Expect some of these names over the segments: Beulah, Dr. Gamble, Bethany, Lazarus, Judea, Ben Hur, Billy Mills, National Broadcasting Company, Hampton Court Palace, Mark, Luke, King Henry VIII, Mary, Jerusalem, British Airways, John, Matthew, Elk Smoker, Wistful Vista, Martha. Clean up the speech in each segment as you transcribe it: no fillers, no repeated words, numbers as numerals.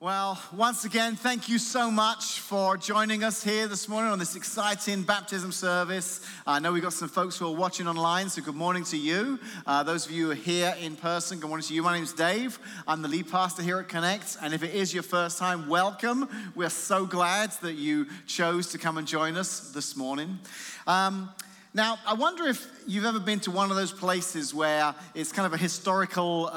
Well, once again, thank you so much for joining us here this morning on this exciting baptism service. I know we've got some folks who are watching online, so good morning to you. Those of you who are here in person, good morning to you. My name's Dave. I'm the lead pastor here at Connect, and if it is your first time, welcome. We're so glad that you chose to come and join us this morning. Now, I wonder if you've ever been to one of those places where it's kind of a historical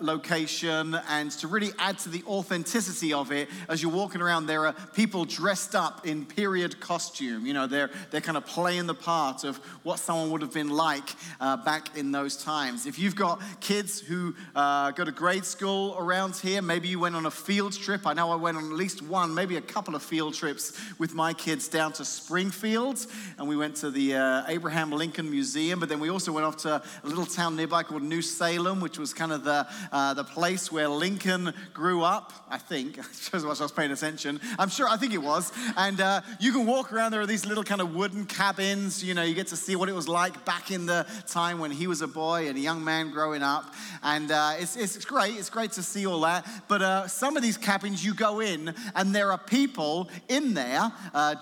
location, and to really add to the authenticity of it, as you're walking around, there are people dressed up in period costume. You know, they're kind of playing the part of what someone would have been like back in those times. If you've got kids who go to grade school around here, maybe you went on a field trip. I know I went on at least one, maybe a couple of field trips with my kids down to Springfield, and we went to the Abraham Lincoln Museum, but then we also went off to a little town nearby called New Salem, which was kind of the place where Lincoln grew up, I think. Shows how much I was paying attention. I think it was. And you can walk around. There are these little kind of wooden cabins. You know, you get to see what it was like back in the time when he was a boy and a young man growing up. And it's great. It's great to see all that. But some of these cabins, you go in, and there are people in there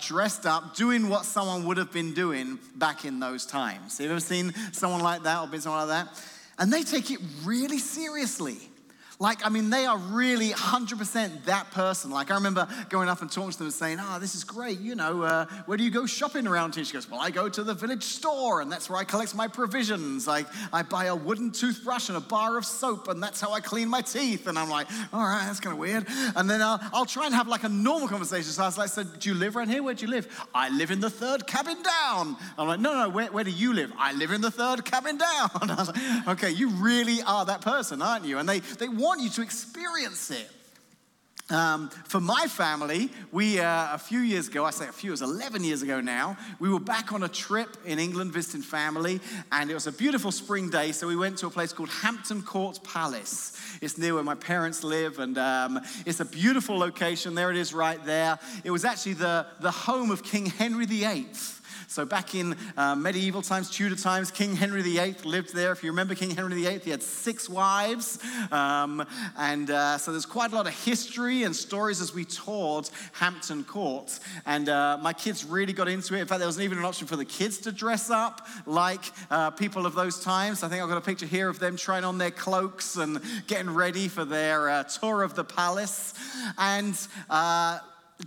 dressed up, doing what someone would have been doing back in those times. Have you ever seen someone like that or been someone like that? And they take it really seriously. Like, I mean, they are really 100% that person. Like, I remember going up and talking to them and saying, this is great, you know, where do you go shopping around here? She goes, well, I go to the village store, and that's where I collect my provisions. I buy a wooden toothbrush and a bar of soap, and that's how I clean my teeth. And I'm like, all right, that's kind of weird. And then I'll try and have, like, a normal conversation. So I was like, so do you live around here? Where do you live? I live in the third cabin down. I'm like, no, where do you live? I live in the third cabin down. And I was like, okay, you really are that person, aren't you? And they want you to experience it. For my family, we a few years ago, I say a few, it was 11 years ago now, we were back on a trip in England visiting family, and it was a beautiful spring day, so we went to a place called Hampton Court Palace. It's near where my parents live, and it's a beautiful location. There it is right there. It was actually the home of King Henry VIII. So back in medieval times, Tudor times, King Henry VIII lived there. If you remember King Henry VIII, he had 6 wives. So there's quite a lot of history and stories as we toured Hampton Court. And my kids really got into it. In fact, there wasn't even an option for the kids to dress up like people of those times. I think I've got a picture here of them trying on their cloaks and getting ready for their tour of the palace. And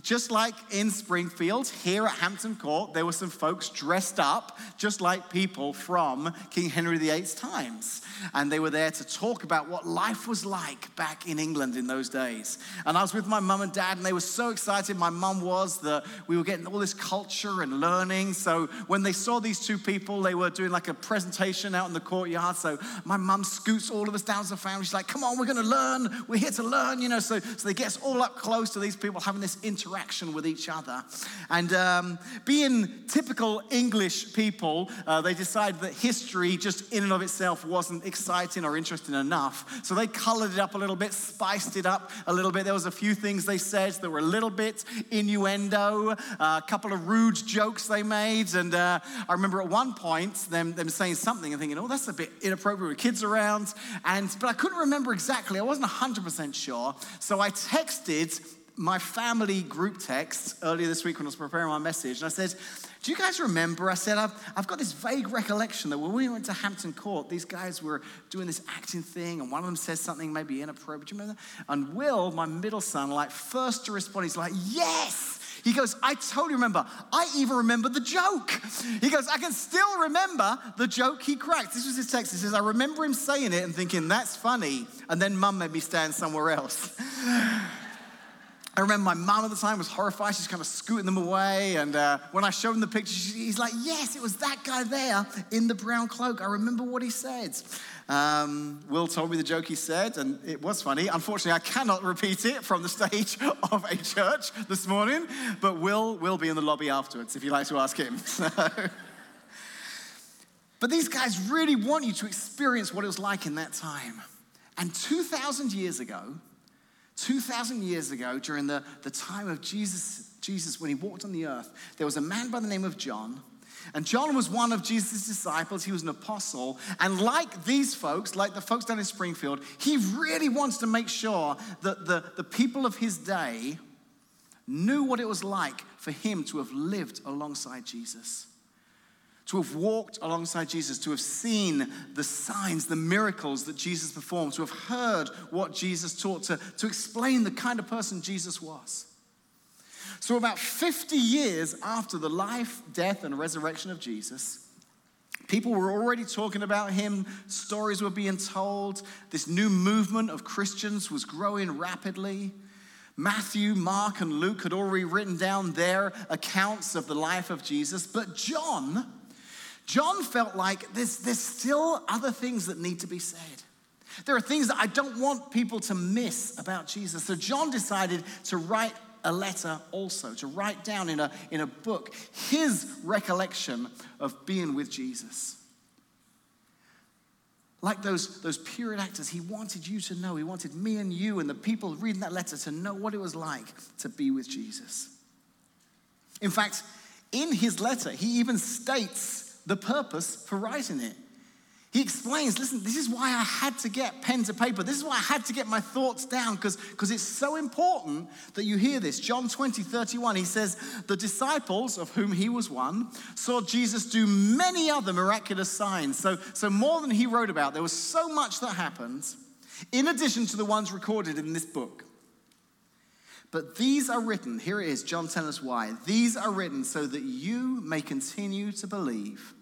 just like in Springfield, here at Hampton Court, there were some folks dressed up just like people from King Henry VIII's times. And they were there to talk about what life was like back in England in those days. And I was with my mum and dad, and they were so excited. My mum was that we were getting all this culture and learning. So when they saw these two people, they were doing like a presentation out in the courtyard. So my mum scoots all of us down to the family. She's like, come on, we're going to learn. We're here to learn, you know. So they get us all up close to these people having this interaction with each other. And being typical English people, they decided that history just in and of itself wasn't exciting or interesting enough. So they colored it up a little bit, spiced it up a little bit. There was a few things they said that were a little bit innuendo, a couple of rude jokes they made. And I remember at one point them saying something and thinking, that's a bit inappropriate with kids around. But I couldn't remember exactly. I wasn't 100% sure. So I texted my family group text earlier this week when I was preparing my message, and I said, do you guys remember? I said, I've got this vague recollection that when we went to Hampton Court, these guys were doing this acting thing, and one of them says something maybe inappropriate. Do you remember that? And Will, my middle son, first to respond, he's like, yes! He goes, I totally remember. I even remember the joke. He goes, I can still remember the joke he cracked. This was his text. He says, I remember him saying it and thinking, that's funny. And then Mum made me stand somewhere else. I remember my mum at the time was horrified. She's kind of scooting them away. And when I showed him the picture, he's like, yes, it was that guy there in the brown cloak. I remember what he said. Will told me the joke he said, and it was funny. Unfortunately, I cannot repeat it from the stage of a church this morning, but Will will be in the lobby afterwards if you'd like to ask him. But these guys really want you to experience what it was like in that time. And 2,000 years ago, during the time of Jesus when he walked on the earth, there was a man by the name of John, And John was one of Jesus' disciples. He was an apostle. And like these folks, like the folks down in Springfield, he really wants to make sure that the people of his day knew what it was like for him to have lived alongside Jesus, to have walked alongside Jesus, to have seen the signs, the miracles that Jesus performed, to have heard what Jesus taught, to explain the kind of person Jesus was. So about 50 years after the life, death, and resurrection of Jesus, people were already talking about him, stories were being told, this new movement of Christians was growing rapidly. Matthew, Mark, and Luke had already written down their accounts of the life of Jesus, but John felt like there's still other things that need to be said. There are things that I don't want people to miss about Jesus. So John decided to write a letter also, to write down in a book his recollection of being with Jesus. Like those period actors, he wanted you to know, he wanted me and you and the people reading that letter to know what it was like to be with Jesus. In fact, in his letter, he even states the purpose for writing it. He explains, listen, this is why I had to get pen to paper. This is why I had to get my thoughts down, because it's so important that you hear this. John 20:31, he says, the disciples, of whom he was one, saw Jesus do many other miraculous signs. So more than he wrote about. There was so much that happened, in addition to the ones recorded in this book. But these are written, here it is, John tells us why. These are written so that you may continue to believe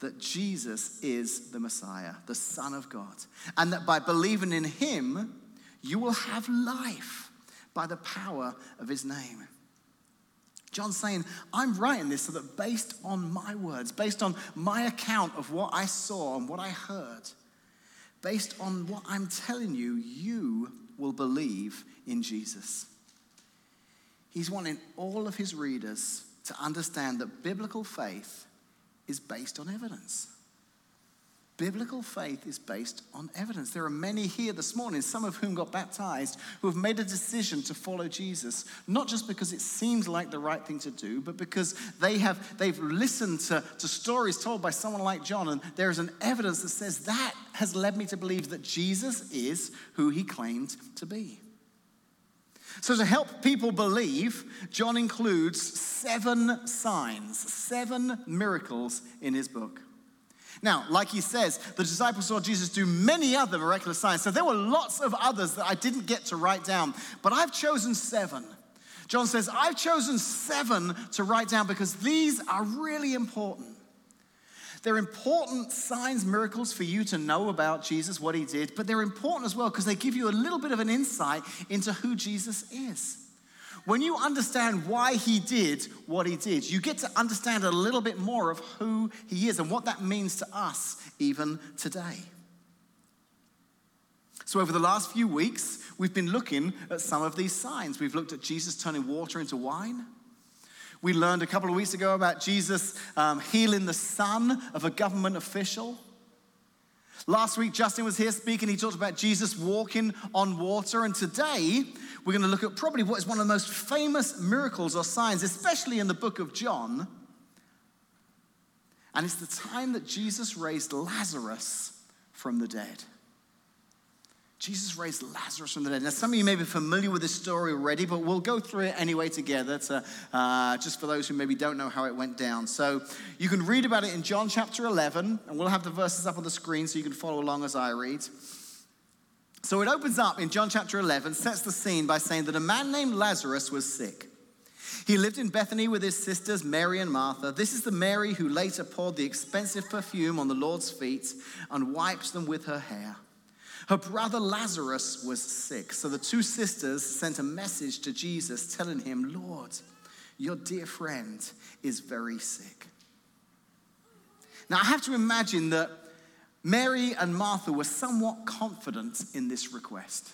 that Jesus is the Messiah, the Son of God, and that by believing in him, you will have life by the power of his name. John's saying, I'm writing this so that based on my words, based on my account of what I saw and what I heard, based on what I'm telling you, you will believe in Jesus. He's wanting all of his readers to understand that biblical faith is based on evidence. Biblical faith is based on evidence. There are many here this morning, some of whom got baptized, who have made a decision to follow Jesus, not just because it seems like the right thing to do, but because they've listened to stories told by someone like John, and there is an evidence that says that has led me to believe that Jesus is who he claimed to be. So to help people believe, John includes 7 signs, 7 miracles in his book. Now, like he says, the disciples saw Jesus do many other miraculous signs. So there were lots of others that I didn't get to write down, but I've chosen 7. John says, I've chosen 7 to write down because these are really important. They're important signs, miracles for you to know about Jesus, what he did, but they're important as well because they give you a little bit of an insight into who Jesus is. When you understand why he did what he did, you get to understand a little bit more of who he is and what that means to us even today. So over the last few weeks, we've been looking at some of these signs. We've looked at Jesus turning water into wine. We learned a couple of weeks ago about Jesus healing the son of a government official. Last week, Justin was here speaking. He talked about Jesus walking on water. And today, we're going to look at probably what is one of the most famous miracles or signs, especially in the book of John. And it's the time that Jesus raised Lazarus from the dead. Jesus raised Lazarus from the dead. Now, some of you may be familiar with this story already, but we'll go through it anyway together just for those who maybe don't know how it went down. So you can read about it in John chapter 11, and we'll have the verses up on the screen so you can follow along as I read. So it opens up in John chapter 11, sets the scene by saying that a man named Lazarus was sick. He lived in Bethany with his sisters, Mary and Martha. This is the Mary who later poured the expensive perfume on the Lord's feet and wiped them with her hair. Her brother Lazarus was sick, so the two sisters sent a message to Jesus telling him, Lord, your dear friend is very sick. Now, I have to imagine that Mary and Martha were somewhat confident in this request.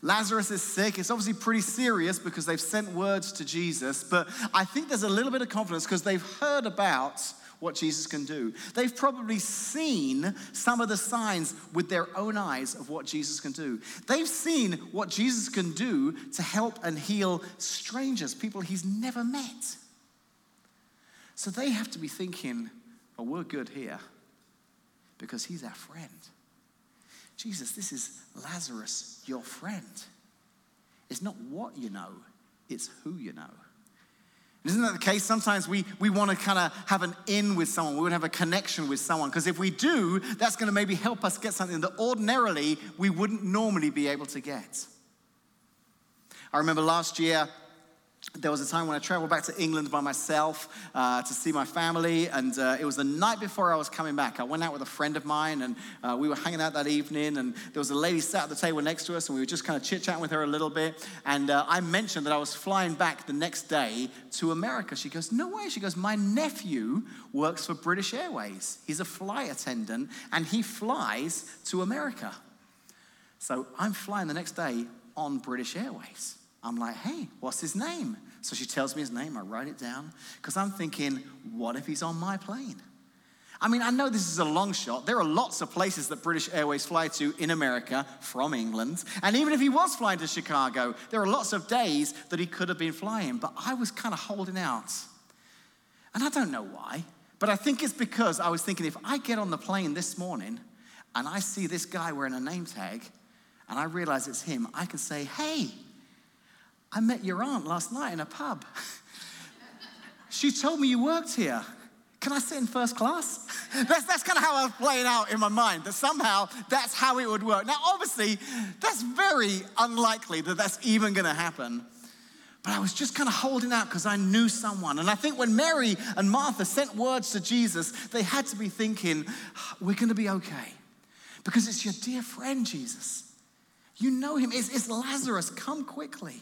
Lazarus is sick. It's obviously pretty serious because they've sent words to Jesus, but I think there's a little bit of confidence because they've heard about what Jesus can do. They've probably seen some of the signs with their own eyes of what Jesus can do. They've seen what Jesus can do to help and heal strangers, people he's never met. So they have to be thinking, oh, we're good here because he's our friend. Jesus, this is Lazarus, your friend. It's not what you know, it's who you know. Isn't that the case? Sometimes we want to kind of have an in with someone. We want to have a connection with someone. Because if we do, that's going to maybe help us get something that ordinarily we wouldn't normally be able to get. I remember last year, there was a time when I traveled back to England by myself to see my family. And it was the night before I was coming back. I went out with a friend of mine and we were hanging out that evening. And there was a lady sat at the table next to us and we were just kind of chit-chatting with her a little bit. And I mentioned that I was flying back the next day to America. She goes, no way. She goes, my nephew works for British Airways. He's a flight attendant and he flies to America. So I'm flying the next day on British Airways. I'm like, hey, what's his name? So she tells me his name. I write it down because I'm thinking, what if he's on my plane? I mean, I know this is a long shot. There are lots of places that British Airways fly to in America from England. And even if he was flying to Chicago, there are lots of days that he could have been flying. But I was kind of holding out. And I don't know why, but I think it's because I was thinking, if I get on the plane this morning and I see this guy wearing a name tag and I realize it's him, I can say, hey, I met your aunt last night in a pub. She told me you worked here. Can I sit in first class? That's kind of how I was playing out in my mind, that somehow that's how it would work. Now, obviously, that's very unlikely that that's even going to happen. But I was just kind of holding out because I knew someone. And I think when Mary and Martha sent words to Jesus, they had to be thinking, we're going to be okay. Because it's your dear friend, Jesus. You know him. It's Lazarus. Come quickly.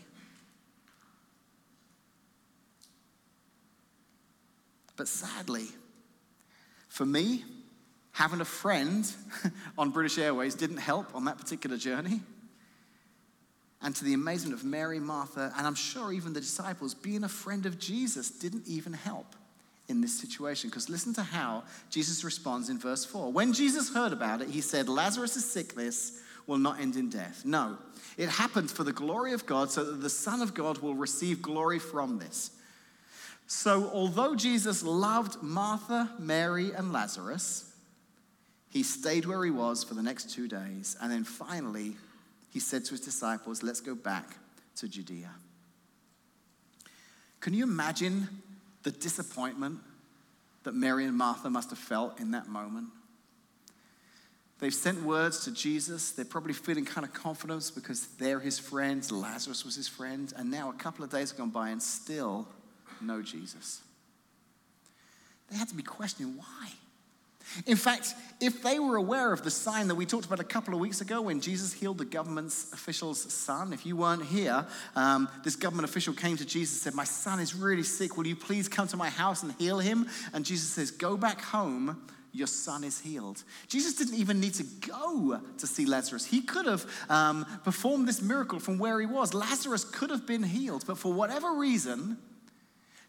But sadly, for me, having a friend on British Airways didn't help on that particular journey. And to the amazement of Mary, Martha, and I'm sure even the disciples, being a friend of Jesus didn't even help in this situation. Because listen to how Jesus responds in verse 4. When Jesus heard about it, he said, Lazarus' sickness will not end in death. No, it happened for the glory of God, so that the Son of God will receive glory from this. So although Jesus loved Martha, Mary, and Lazarus, he stayed where he was for the next 2 days. And then finally, he said to his disciples, let's go back to Judea. Can you imagine the disappointment that Mary and Martha must have felt in that moment? They've sent words to Jesus. They're probably feeling kind of confidence because they're his friends. Lazarus was his friend. And now a couple of days have gone by and still no Jesus. They had to be questioning why. In fact, if they were aware of the sign that we talked about a couple of weeks ago when Jesus healed the government official's son, if you weren't here, this government official came to Jesus and said, my son is really sick. Will you please come to my house and heal him? And Jesus says, go back home. Your son is healed. Jesus didn't even need to go to see Lazarus. He could have performed this miracle from where he was. Lazarus could have been healed, but for whatever reason,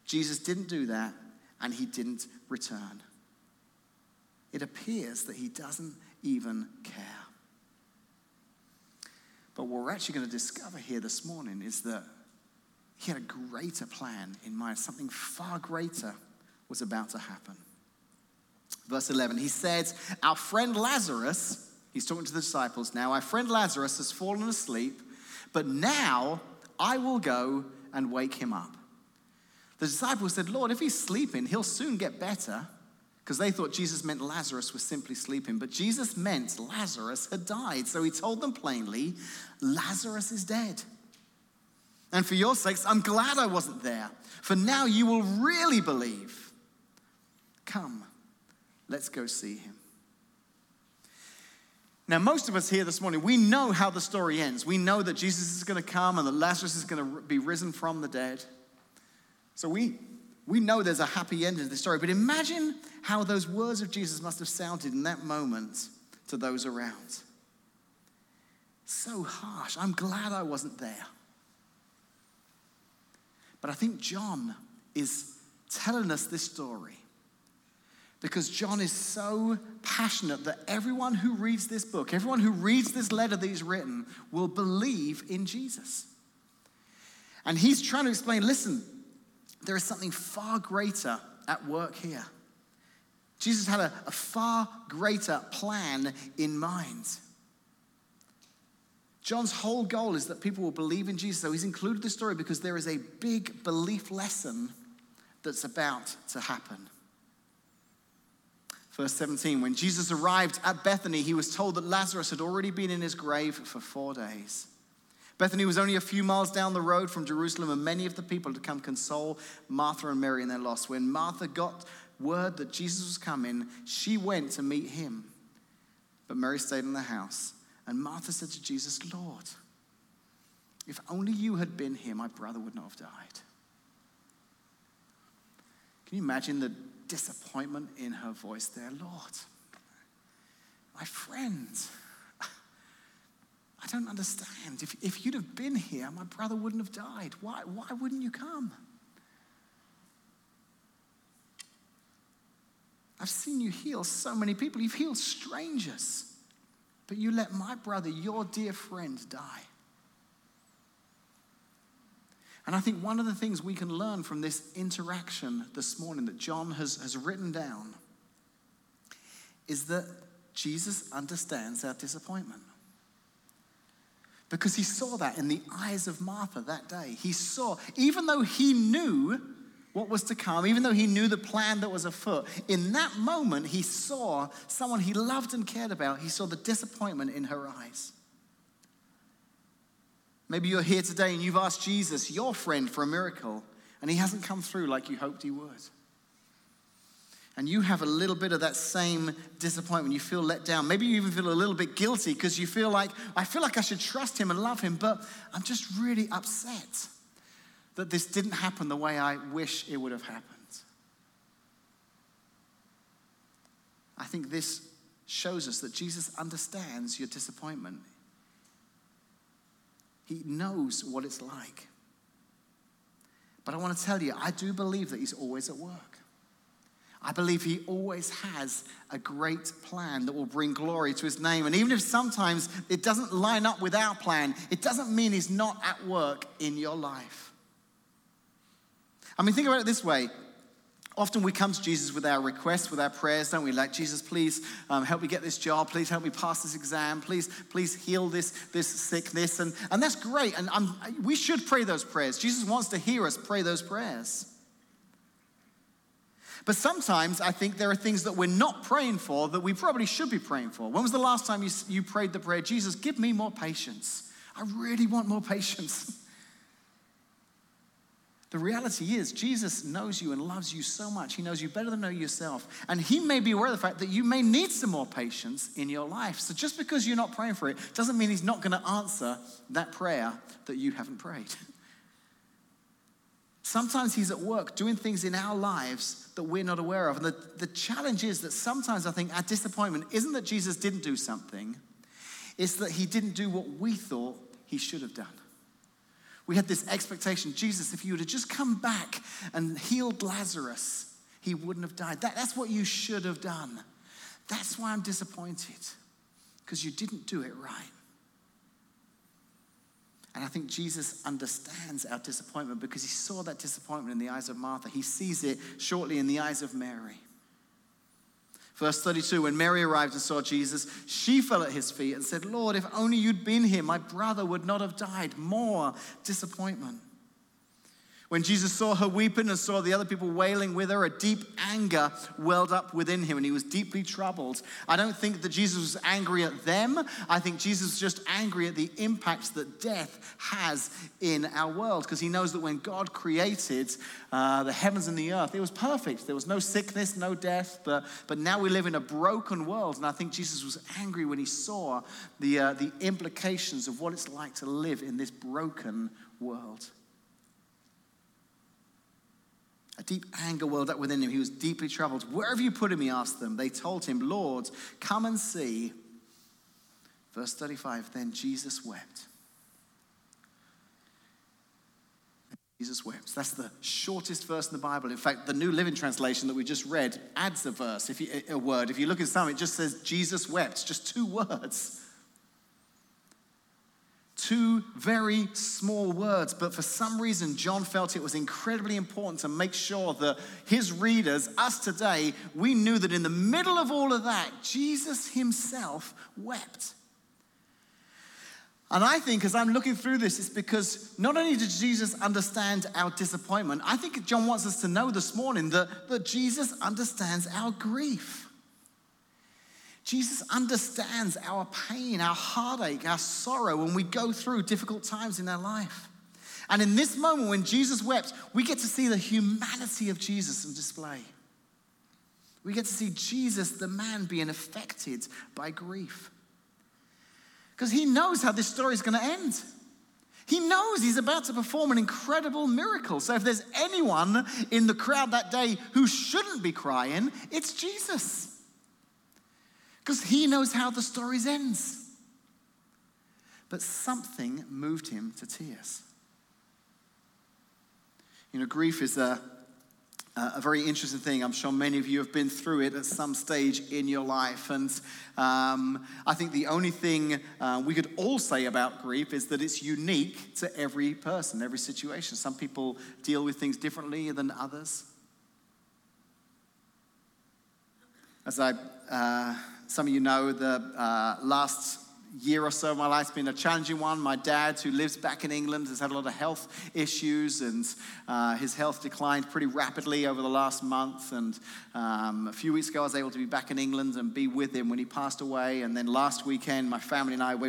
Jesus didn't do that, and he didn't return. It appears that he doesn't even care. But what we're actually going to discover here this morning is that he had a greater plan in mind. Something far greater was about to happen. Verse 11, he said, our friend Lazarus, he's talking to the disciples now, our friend Lazarus has fallen asleep, but now I will go and wake him up. The disciples said, Lord, if he's sleeping, he'll soon get better. Because they thought Jesus meant Lazarus was simply sleeping. But Jesus meant Lazarus had died. So he told them plainly, Lazarus is dead. And for your sakes, I'm glad I wasn't there. For now you will really believe. Come, let's go see him. Now, most of us here this morning, we know how the story ends. We know that Jesus is going to come and that Lazarus is going to be risen from the dead. So we know there's a happy end to the story, but imagine how those words of Jesus must have sounded in that moment to those around. So harsh. I'm glad I wasn't there. But I think John is telling us this story because John is so passionate that everyone who reads this book, everyone who reads this letter that he's written will believe in Jesus. And he's trying to explain, listen, there is something far greater at work here. Jesus had a far greater plan in mind. John's whole goal is that people will believe in Jesus. So he's included this story because there is a big belief lesson that's about to happen. Verse 17, when Jesus arrived at Bethany, he was told that Lazarus had already been in his grave for 4 days. Bethany was only a few miles down the road from Jerusalem, and many of the people had come console Martha and Mary in their loss. When Martha got word that Jesus was coming, she went to meet him. But Mary stayed in the house. And Martha said to Jesus, "Lord, if only you had been here, my brother would not have died." Can you imagine the disappointment in her voice there? "Lord, my friend, I don't understand. If you'd have been here, my brother wouldn't have died. Why wouldn't you come? I've seen you heal so many people. You've healed strangers. But you let my brother, your dear friend, die." And I think one of the things we can learn from this interaction this morning that John has written down is that Jesus understands our disappointment. Because he saw that in the eyes of Martha that day. He saw, even though he knew what was to come, even though he knew the plan that was afoot, in that moment he saw someone he loved and cared about. He saw the disappointment in her eyes. Maybe you're here today and you've asked Jesus, your friend, for a miracle, and he hasn't come through like you hoped he would. And you have a little bit of that same disappointment. You feel let down. Maybe you even feel a little bit guilty because you feel like I should trust him and love him, but I'm just really upset that this didn't happen the way I wish it would have happened. I think this shows us that Jesus understands your disappointment. He knows what it's like. But I want to tell you, I do believe that he's always at work. I believe he always has a great plan that will bring glory to his name. And even if sometimes it doesn't line up with our plan, it doesn't mean he's not at work in your life. I mean, think about it this way. Often we come to Jesus with our requests, with our prayers, don't we? Like, Jesus, please help me get this job. Please help me pass this exam. Please heal this sickness. And that's great. And we should pray those prayers. Jesus wants to hear us pray those prayers. But sometimes I think there are things that we're not praying for that we probably should be praying for. When was the last time you prayed the prayer, Jesus, give me more patience? I really want more patience. The reality is, Jesus knows you and loves you so much. He knows you better than you know yourself. And he may be aware of the fact that you may need some more patience in your life. So just because you're not praying for it doesn't mean he's not going to answer that prayer that you haven't prayed. Sometimes he's at work doing things in our lives that we're not aware of. And the challenge is that sometimes I think our disappointment isn't that Jesus didn't do something. It's that he didn't do what we thought he should have done. We had this expectation, Jesus, if you would have just come back and healed Lazarus, he wouldn't have died. That's what you should have done. That's why I'm disappointed, because you didn't do it right. And I think Jesus understands our disappointment because he saw that disappointment in the eyes of Martha. He sees it shortly in the eyes of Mary. Verse 32, when Mary arrived and saw Jesus, she fell at his feet and said, "Lord, if only you'd been here, my brother would not have died." More disappointment. When Jesus saw her weeping and saw the other people wailing with her, a deep anger welled up within him, and he was deeply troubled. I don't think that Jesus was angry at them. I think Jesus was just angry at the impact that death has in our world, because he knows that when God created the heavens and the earth, it was perfect. There was no sickness, no death, but now we live in a broken world, and I think Jesus was angry when he saw the implications of what it's like to live in this broken world. A deep anger welled up within him. He was deeply troubled. "Where have you put him?" he asked them. They told him, "Lord, come and see." Verse 35, then Jesus wept. Jesus wept. That's the shortest verse in the Bible. In fact, the New Living Translation that we just read adds a verse, a word. If you look at some, it just says, Jesus wept. Just two words. two very small words, but for some reason, John felt it was incredibly important to make sure that his readers, us today, we knew that in the middle of all of that, Jesus himself wept. And I think as I'm looking through this, it's because not only did Jesus understand our disappointment, I think John wants us to know this morning that Jesus understands our grief. Jesus understands our pain, our heartache, our sorrow when we go through difficult times in our life. And in this moment when Jesus wept, we get to see the humanity of Jesus on display. We get to see Jesus, the man, being affected by grief. Because he knows how this story is going to end. He knows he's about to perform an incredible miracle. So if there's anyone in the crowd that day who shouldn't be crying, it's Jesus. Because he knows how the story ends. But something moved him to tears. You know, grief is a very interesting thing. I'm sure many of you have been through it at some stage in your life. And I think the only thing we could all say about grief is that it's unique to every person, every situation. Some people deal with things differently than others. As some of you know, the last year or so of my life's been a challenging one. My dad, who lives back in England, has had a lot of health issues, and his health declined pretty rapidly over the last month. And a few weeks ago, I was able to be back in England and be with him when he passed away. And then last weekend, my family and I, we